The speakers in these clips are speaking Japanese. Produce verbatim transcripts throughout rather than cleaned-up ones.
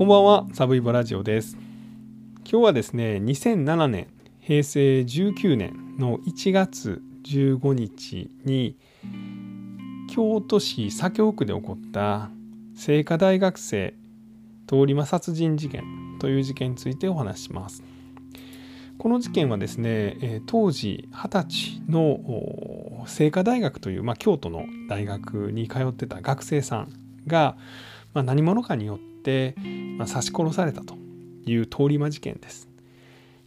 こんばんは、サブイボラジオです。今日はですね、にせんななねんへいせいじゅうきゅうねんのいちがつじゅうごにちに京都市左京区で起こった清華大学生通り魔殺人事件という事件についてお話しします。この事件はですね、当時はたちの清華大学という、まあ、京都の大学に通ってた学生さんが、まあ、何者かによって、まあ、刺し殺されたという通り魔事件です。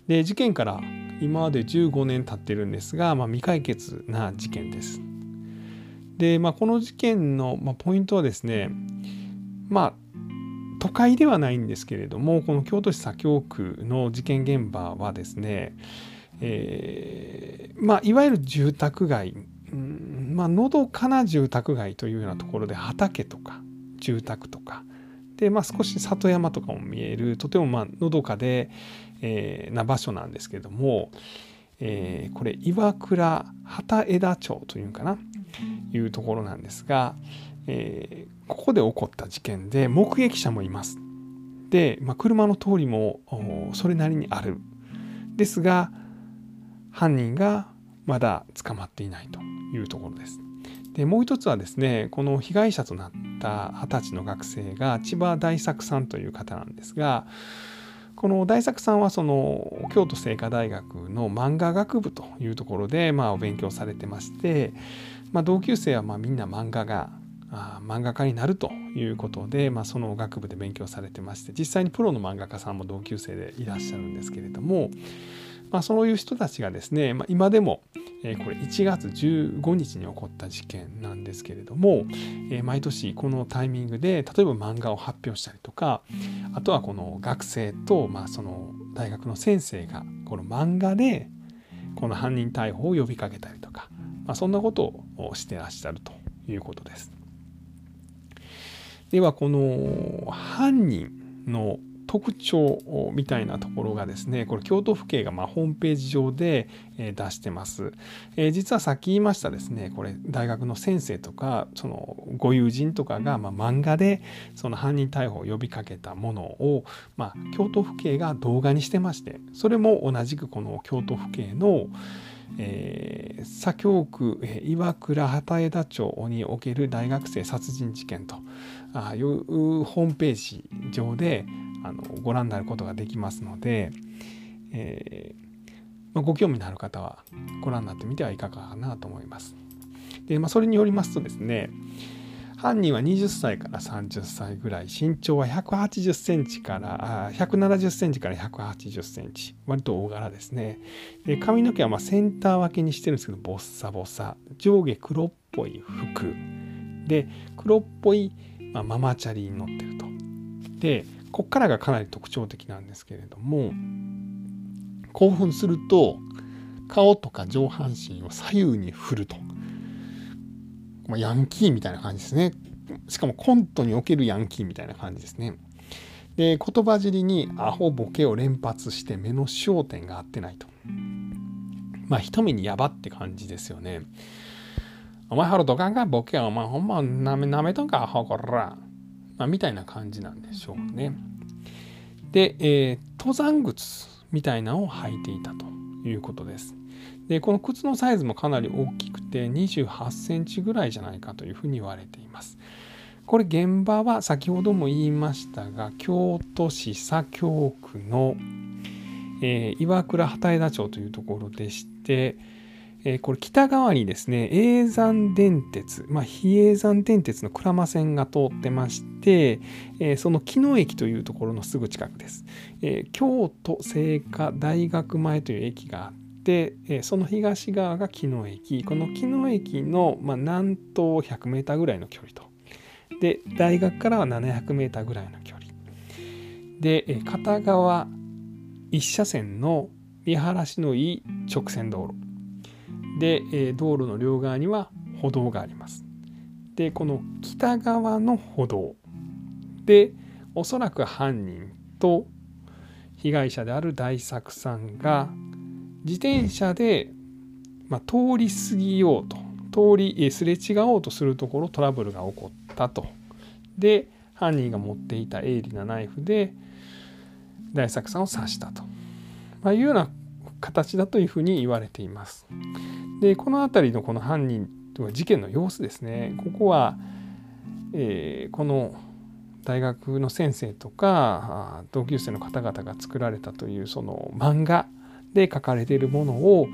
で、事件から今までじゅうごねん経ってるんですが、まあ、未解決な事件です。で、まあ、この事件の、まあ、ポイントはですね、まあ都会ではないんですけれども、この京都市左京区の事件現場はですね、えーまあ、いわゆる住宅街、うんまあ、のどかな住宅街というようなところで、畑とか住宅とかで、まあ、少し里山とかも見える、とてもまあのどかで、えー、な場所なんですけれども、えー、これ岩倉畑枝町というかな、いうところなんですが、えー、ここで起こった事件で目撃者もいます。で、まあ、車の通りもそれなりにある。ですが犯人がまだ捕まっていないというところです。で、もう一つはですね、この被害者となったはたちの学生が千葉大作さんという方なんですが、この大作さんはその京都精華大学の漫画学部というところで、まあ、お勉強されてまして、まあ、同級生はまあみんな漫画があ漫画家になるということで、まあ、その学部で勉強されてまして、実際にプロの漫画家さんも同級生でいらっしゃるんですけれども、まあ、そういう人たちがですね、まあ、今でも、えー、これいちがつじゅうごにちに起こった事件なんですけれども、えー、毎年このタイミングで例えば漫画を発表したりとか、あとはこの学生と、まあ、その大学の先生がこの漫画でこの犯人逮捕を呼びかけたりとか、まあ、そんなことをしてらっしゃるということです。では、この犯人の特徴みたいなところがですね、これ京都府警がまあホームページ上で出してます。えー、実はさっき言いましたですね、これ大学の先生とかそのご友人とかがまあ漫画でその犯人逮捕を呼びかけたものを、まあ、京都府警が動画にしてまして、それも同じくこの京都府警のえー、左京区岩倉畑枝町における大学生殺人事件というホームページ上であのご覧になることができますので、えーまあ、ご興味のある方はご覧になってみてはいかがかなと思います。で、まあ、それによりますとですね、犯人はにじゅっさいからさんじゅっさいぐらい、身長はひゃくはちじゅっセンチからひゃくななじゅっセンチからひゃくはちじゅっセンチ、割と大柄ですね。で、髪の毛はまあセンター分けにしてるんですけど、ボッサボサ、上下黒っぽい服で、黒っぽい、まあ、ママチャリに乗ってると。で、こっからがかなり特徴的なんですけれども、興奮すると顔とか上半身を左右に振ると、ヤンキーみたいな感じですね。しかもコントにおけるヤンキーみたいな感じですね。で、言葉尻にアホボケを連発して、目の焦点が合ってないと。まあ一目にヤバって感じですよね。お前ほらどかんかボケや、お前ほんまなめなめとんかアホこら、まあ、みたいな感じなんでしょうね。で、えー、登山靴みたいなのを履いていたということです。で、この靴のサイズもかなり大きくてにじゅうはちセンチぐらいじゃないかというふうに言われています。これ現場は先ほども言いましたが、京都市左京区の、えー、岩倉畑枝町というところでして、えー、これ北側にですね、叡山電鉄、まあ、比叡山電鉄の鞍馬線が通ってまして、えー、その木野駅というところのすぐ近くです。えー、京都精華大学前という駅があって、で、その東側が木野駅、この木野駅の、まあ、南東ひゃくメーターぐらいの距離と、で大学からはななひゃくメーターぐらいの距離で、片側いっしゃせんの見晴らしのいい直線道路で、道路の両側には歩道があります。で、この北側の歩道で、おそらく犯人と被害者である大作さんが自転車で、まあ、通り過ぎようと、通りすれ違おうとするところ、トラブルが起こったと。で、犯人が持っていた鋭利なナイフで大作さんを刺したと、まあ、いうような形だというふうに言われています。で、この辺りのこの犯人と事件の様子ですね。ここは、えー、この大学の先生とか同級生の方々が作られたというその漫画で書かれているものを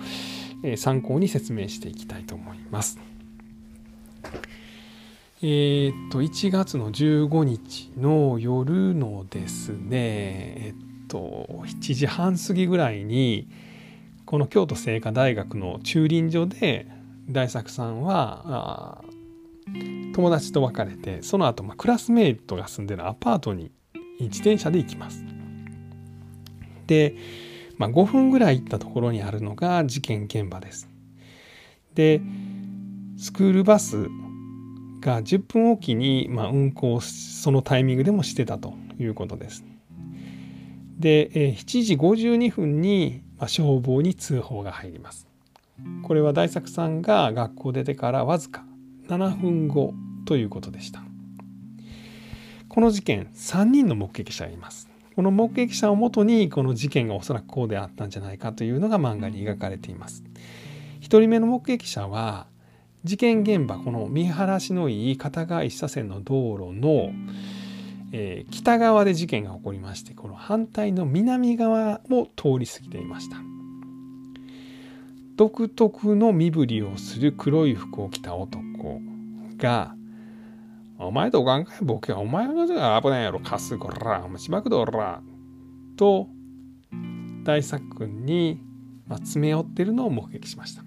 参考に説明していきたいと思います。えー、っといちがつのじゅうごにちの夜のですね、えっとしちじはん過ぎぐらいにこの京都精華大学の駐輪場で大作さんは友達と別れて、その後まあクラスメイトが住んでるアパートに自転車で行きます。で、まあ、ごふんぐらい行ったところにあるのが事件現場です。で、スクールバスがじゅっぷんおきにまあ運行、そのタイミングでもしてたということです。で、しちじごじゅうにふんに消防に通報が入ります。これは大作さんが学校出てからわずかななふんごということでした。この事件、さんにんの目撃者がいます。この目撃者をもとにこの事件がおそらくこうであったんじゃないかというのが漫画に描かれています。ひとりめの目撃者は事件現場、この見晴らしのいい片側一車線の道路の、えー、北側で事件が起こりまして、この反対の南側を通り過ぎていました。独特の身振りをする黒い服を着た男が、お前とおかんかいボケはお前のことが危ないやろ、かすこら、お前しばくどらと大作君に詰め寄ってるのを目撃しました。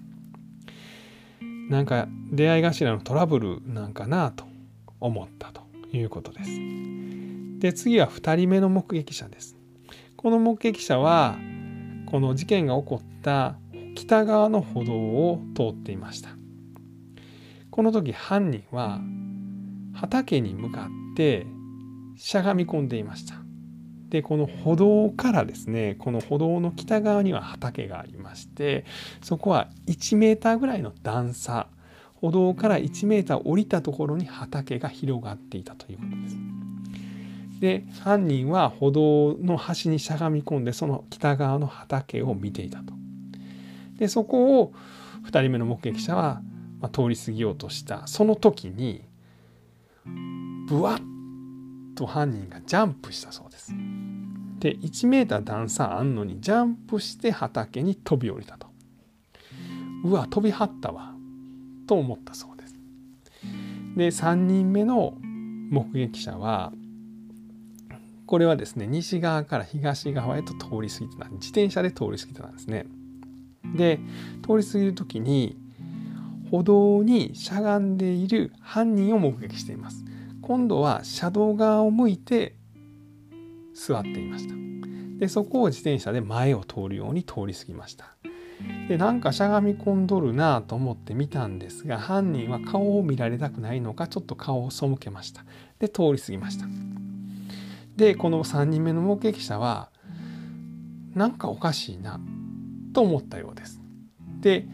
なんか出会い頭のトラブルなんかなと思ったということです。で、次はふたりめの目撃者です。この目撃者はこの事件が起こった北側の歩道を通っていました。この時犯人は畑に向かってしゃがみ込んでいました。で、この歩道からですね、この歩道の北側には畑がありまして、そこはいちメーターぐらいの段差、歩道からいちメーター降りたところに畑が広がっていたということです。で、犯人は歩道の端にしゃがみ込んで、その北側の畑を見ていたと。で、そこをふたりめの目撃者は通り過ぎようとしたその時に、ブワッと犯人がジャンプしたそうです。で、いちメーター段差あんのにジャンプして畑に飛び降りたと。うわ、飛び張ったわと思ったそうです。で、さんにんめの目撃者は、これはですね、西側から東側へと通り過ぎてた、自転車で通り過ぎてたんですね。で、通り過ぎる時に歩道にしゃがんでいる犯人を目撃しています。今度は車道側を向いて座っていました。で、そこを自転車で前を通るように通り過ぎました。で、なんかしゃがみ込んどるなと思って見たんですが、犯人は顔を見られたくないのかちょっと顔を背けました。で、通り過ぎました。で、このさんにんめの目撃者はなんかおかしいなと思ったようです。で、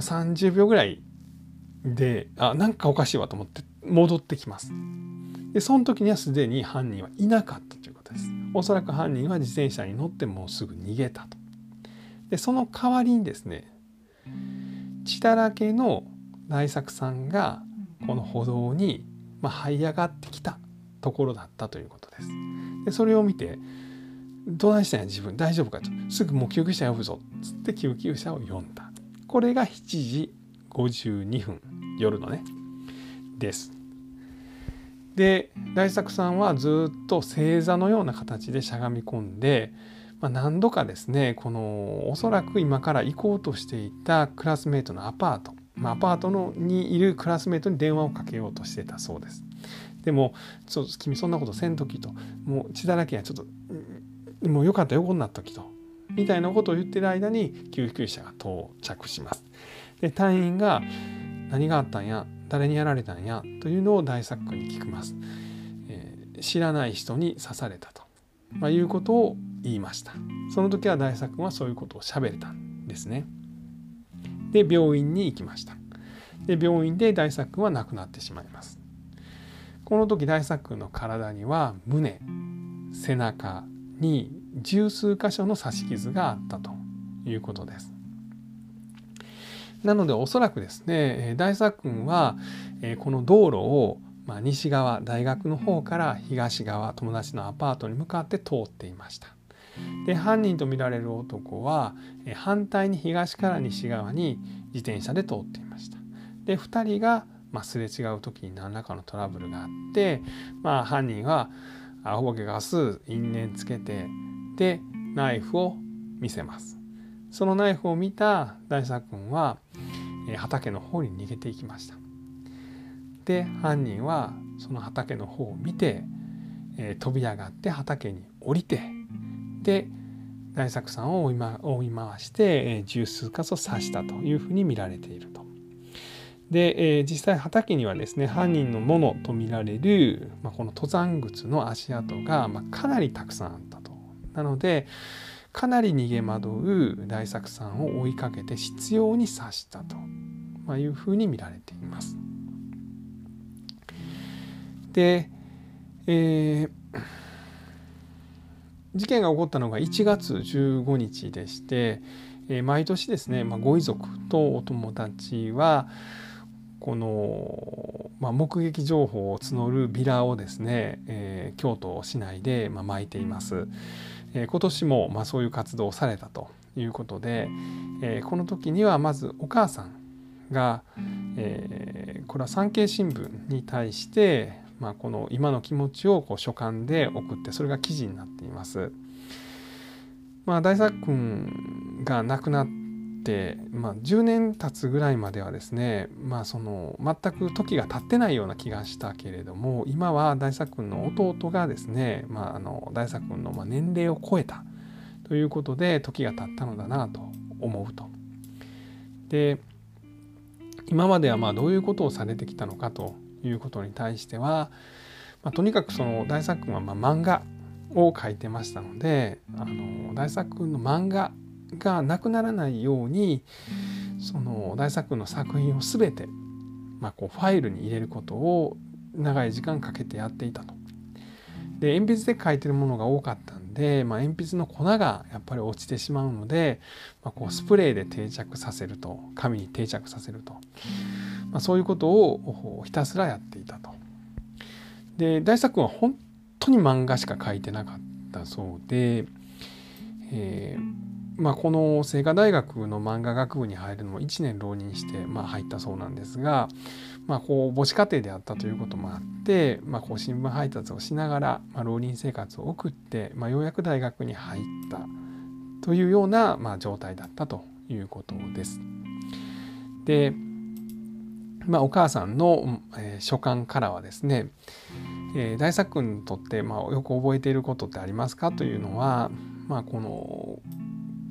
さんじゅうびょうぐらいで、あ、なんかおかしいわと思って戻ってきます。で、その時にはすでに犯人はいなかったということです。おそらく犯人は自転車に乗ってもうすぐ逃げたと。で、その代わりにですね、血だらけの大作さんがこの歩道にま這い上がってきたところだったということです。で、それを見て、どないしたんや自分、大丈夫か、すぐもう救急車呼ぶぞつって救急車を呼んだ。これがしちじごじゅうにふん、夜のねです。で、大作さんはずっと正座のような形でしゃがみ込んで、まあ、何度かですね、このおそらく今から行こうとしていたクラスメートのアパート、まあ、アパートのにいるクラスメートに電話をかけようとしてたそうです。でも、ちょっと君そんなことせんときと、もう血だらけや、ちょっともうよかったよこんなっときと、みたいなことを言ってる間に救急車が到着します。で、隊員が何があったんや、誰にやられたんやというのを大作君に聞きます。えー、知らない人に刺されたと、まあ、いうことを言いました。その時は大作君はそういうことを喋れたんですね。で、病院に行きました。で、病院で大作君は亡くなってしまいます。この時大作君の体には胸、背中に十数箇所の刺し傷があったということです。なのでおそらくですね、大作君はこの道路を西側、大学の方から東側、友達のアパートに向かって通っていました。で、犯人とみられる男は反対に東から西側に自転車で通っていました。で、ふたりがまあ、すれ違う時に何らかのトラブルがあって、まあ、犯人はアホボケガス因縁つけてでナイフを見せます。そのナイフを見た大作君は畑の方に逃げていきました。で犯人はその畑の方を見て飛び上がって畑に降りてで大作さんを追い回して十数か所刺したというふうに見られていると。で、えー、実際畑にはですね、犯人のものとみられる、まあ、この登山靴の足跡が、まあ、かなりたくさんあったと。なのでかなり逃げ惑う大作さんを追いかけて執拗に刺したと、まあ、いうふうに見られています。で、えー、事件が起こったのがいちがつじゅうごにちでして、えー、毎年ですね、まあ、ご遺族とお友達はこの、まあ、目撃情報を募るビラをですね、えー、京都市内で、まあ、巻いています。えー、今年も、まあ、そういう活動をされたということで、えー、この時にはまずお母さんが、えー、これは産経新聞に対して、まあ、この今の気持ちをこう書簡で送って、それが記事になっています。まあ、大作君が亡くなって、まあ、じゅうねん経つぐらいまではですね、まあ、その全く時が経ってないような気がしたけれども、今は大作君の弟がですね、まあ、あの大作君の年齢を超えたということで時が経ったのだなと思うと。で今まではまあどういうことをされてきたのかということに対しては、まあ、とにかくその大作君はまあ漫画を書いてましたので、あの大作君の漫画がなくならないようにその大作君の作品を全て、まあ、こうファイルに入れることを長い時間かけてやっていたと。で鉛筆で書いてるものが多かったんで、まあ、鉛筆の粉がやっぱり落ちてしまうので、まあ、こうスプレーで定着させると、紙に定着させると、まあ、そういうことをひたすらやっていたと。で大作君は本当本当に漫画しか描いてなかったそうで、えーまあ、この清華大学の漫画学部に入るのもいちねん浪人して、まあ、入ったそうなんですが、まあ、こう母子家庭であったということもあって、まあ、こう新聞配達をしながら、まあ、浪人生活を送って、まあ、ようやく大学に入ったというような、まあ、状態だったということです。で、まあ、お母さんの、えー、書簡からはですね、えー、大作君にとって、まあ、よく覚えていることってありますかというのは、まあ、この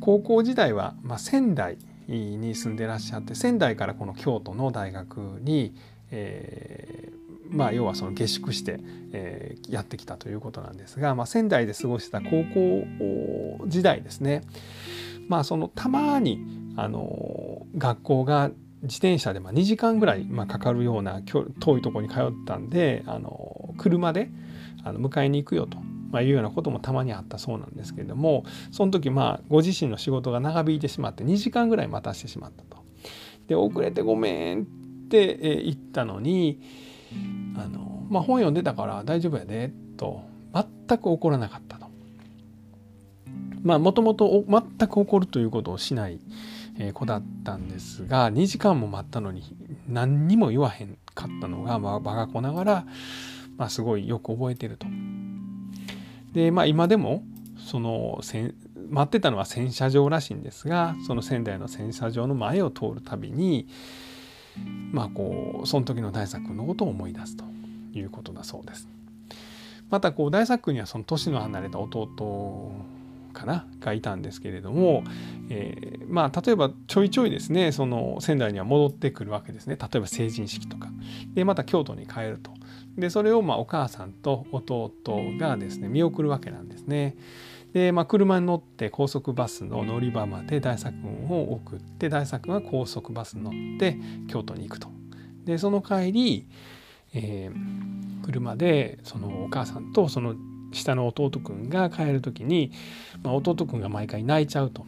高校時代は、まあ、仙台に住んでらっしゃって、仙台からこの京都の大学に、えーまあ、要はその下宿して、えー、やってきたということなんですが、まあ、仙台で過ごした高校時代ですね、まあ、そのたまにあの学校が自転車でにじかんぐらいかかるような遠いところに通ったんで、あの車で迎えに行くよというようなこともたまにあったそうなんですけれども、その時まあご自身の仕事が長引いてしまってにじかんぐらい待たせてしまったと。で遅れてごめんって言ったのに、あの、まあ、本読んでたから大丈夫やでと全く怒らなかったと。まあもともと全く怒るということをしない子だったんですが、にじかんも待ったのに何にも言わへんかったのが、まあ、我が子ながら、まあ、すごいよく覚えてると。で、まあ、今でもその待ってたのは洗車場らしいんですが、その仙台の洗車場の前を通るたびに、まあ、こうその時の大作のことを思い出すということだそうです。またこう大作にはその年の離れた弟かながいたんですけれども、えーまあ、例えばちょいちょいですね、その仙台には戻ってくるわけですね。例えば成人式とかでまた京都に帰ると。でそれをまあお母さんと弟がですね見送るわけなんですね。で、まあ、車に乗って高速バスの乗り場まで大作君を送って、大作君は高速バスに乗って京都に行くと。でその帰り、えー、車でそのお母さんとその下の弟くんが帰る時に、まあ、弟くんが毎回泣いちゃうと。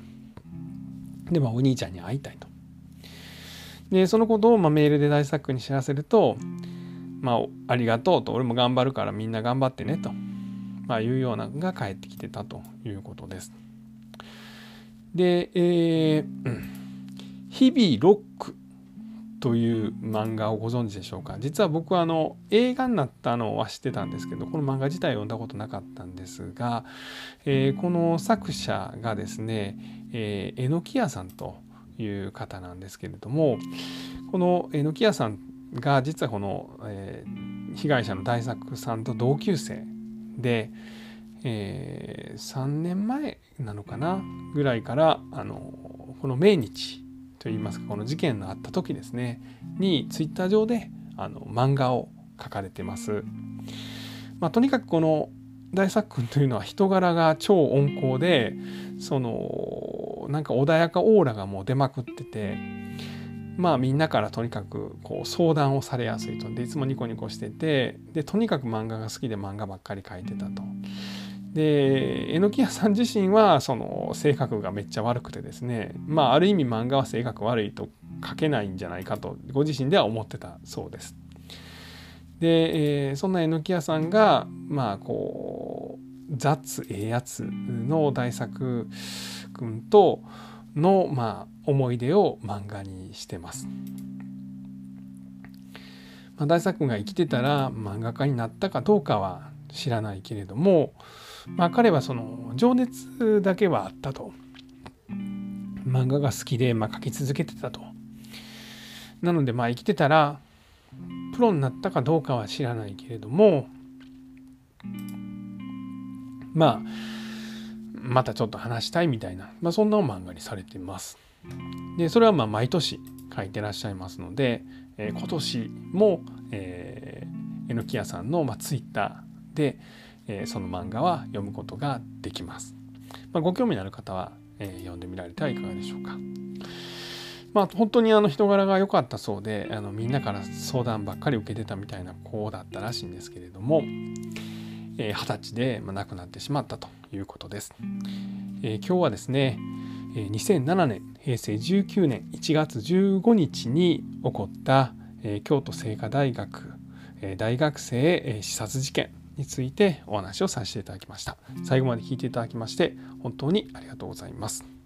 で、まあ、お兄ちゃんに会いたいと。でそのことをまあメールで大作君に知らせると、まあ、ありがとうと、俺も頑張るからみんな頑張ってねと、まあ、いうようなのが返ってきてたということです。で、えーうん、日々ロックという漫画をご存知でしょうか。実は僕はあの映画になったのは知ってたんですけど、この漫画自体を読んだことなかったんですが、えー、この作者がですね、えー、榎谷さんという方なんですけれども、この榎谷さんが実はこの、えー、被害者の大作さんと同級生で、えー、さんねんまえなのかなぐらいからあのこの命日といいますか、この事件のあった時ですねにツイッター上であの漫画を書かれてます、まあ、とにかくこの大作君というのは人柄が超温厚で、そのなんか穏やかオーラがもう出まくってて、まあみんなからとにかくこう相談をされやすいと。でいつもニコニコしてて、でとにかく漫画が好きで漫画ばっかり描いてたと。で榎谷さん自身はその性格がめっちゃ悪くてですね、まあある意味漫画は性格悪いと書けないんじゃないかとご自身では思ってたそうです。で、えー、そんな榎谷さんがまあこう雑ええやつの大作君とのまあ思い出を漫画にしてます。まあ、大作君が生きてたら漫画家になったかどうかは知らないけれども、まあ、彼はその情熱だけはあったと。漫画が好きで、まあ、描き続けてたと。なのでまあ生きてたらプロになったかどうかは知らないけれども、まあまたちょっと話したいみたいな、まあ、そんな漫画にされています。でそれはまあ毎年書いてらっしゃいますので、えー、今年も、えー、榎谷さんの、まあ、ツイッターでえー、その漫画は読むことができます。まあ、ご興味のある方は、えー、読んでみられてはいかがでしょうか。まあ、本当にあの人柄が良かったそうで、あのみんなから相談ばっかり受けてたみたいな子だったらしいんですけれども、えー、はたちで亡くなってしまったということです。えー、今日はですね、にせんななねんへいせいじゅうきゅうねんいちがつじゅうごにちに起こった、えー、京都精華大学、えー、大学生刺殺事件についてお話をさせていただきました。最後まで聞いていただきまして本当にありがとうございます。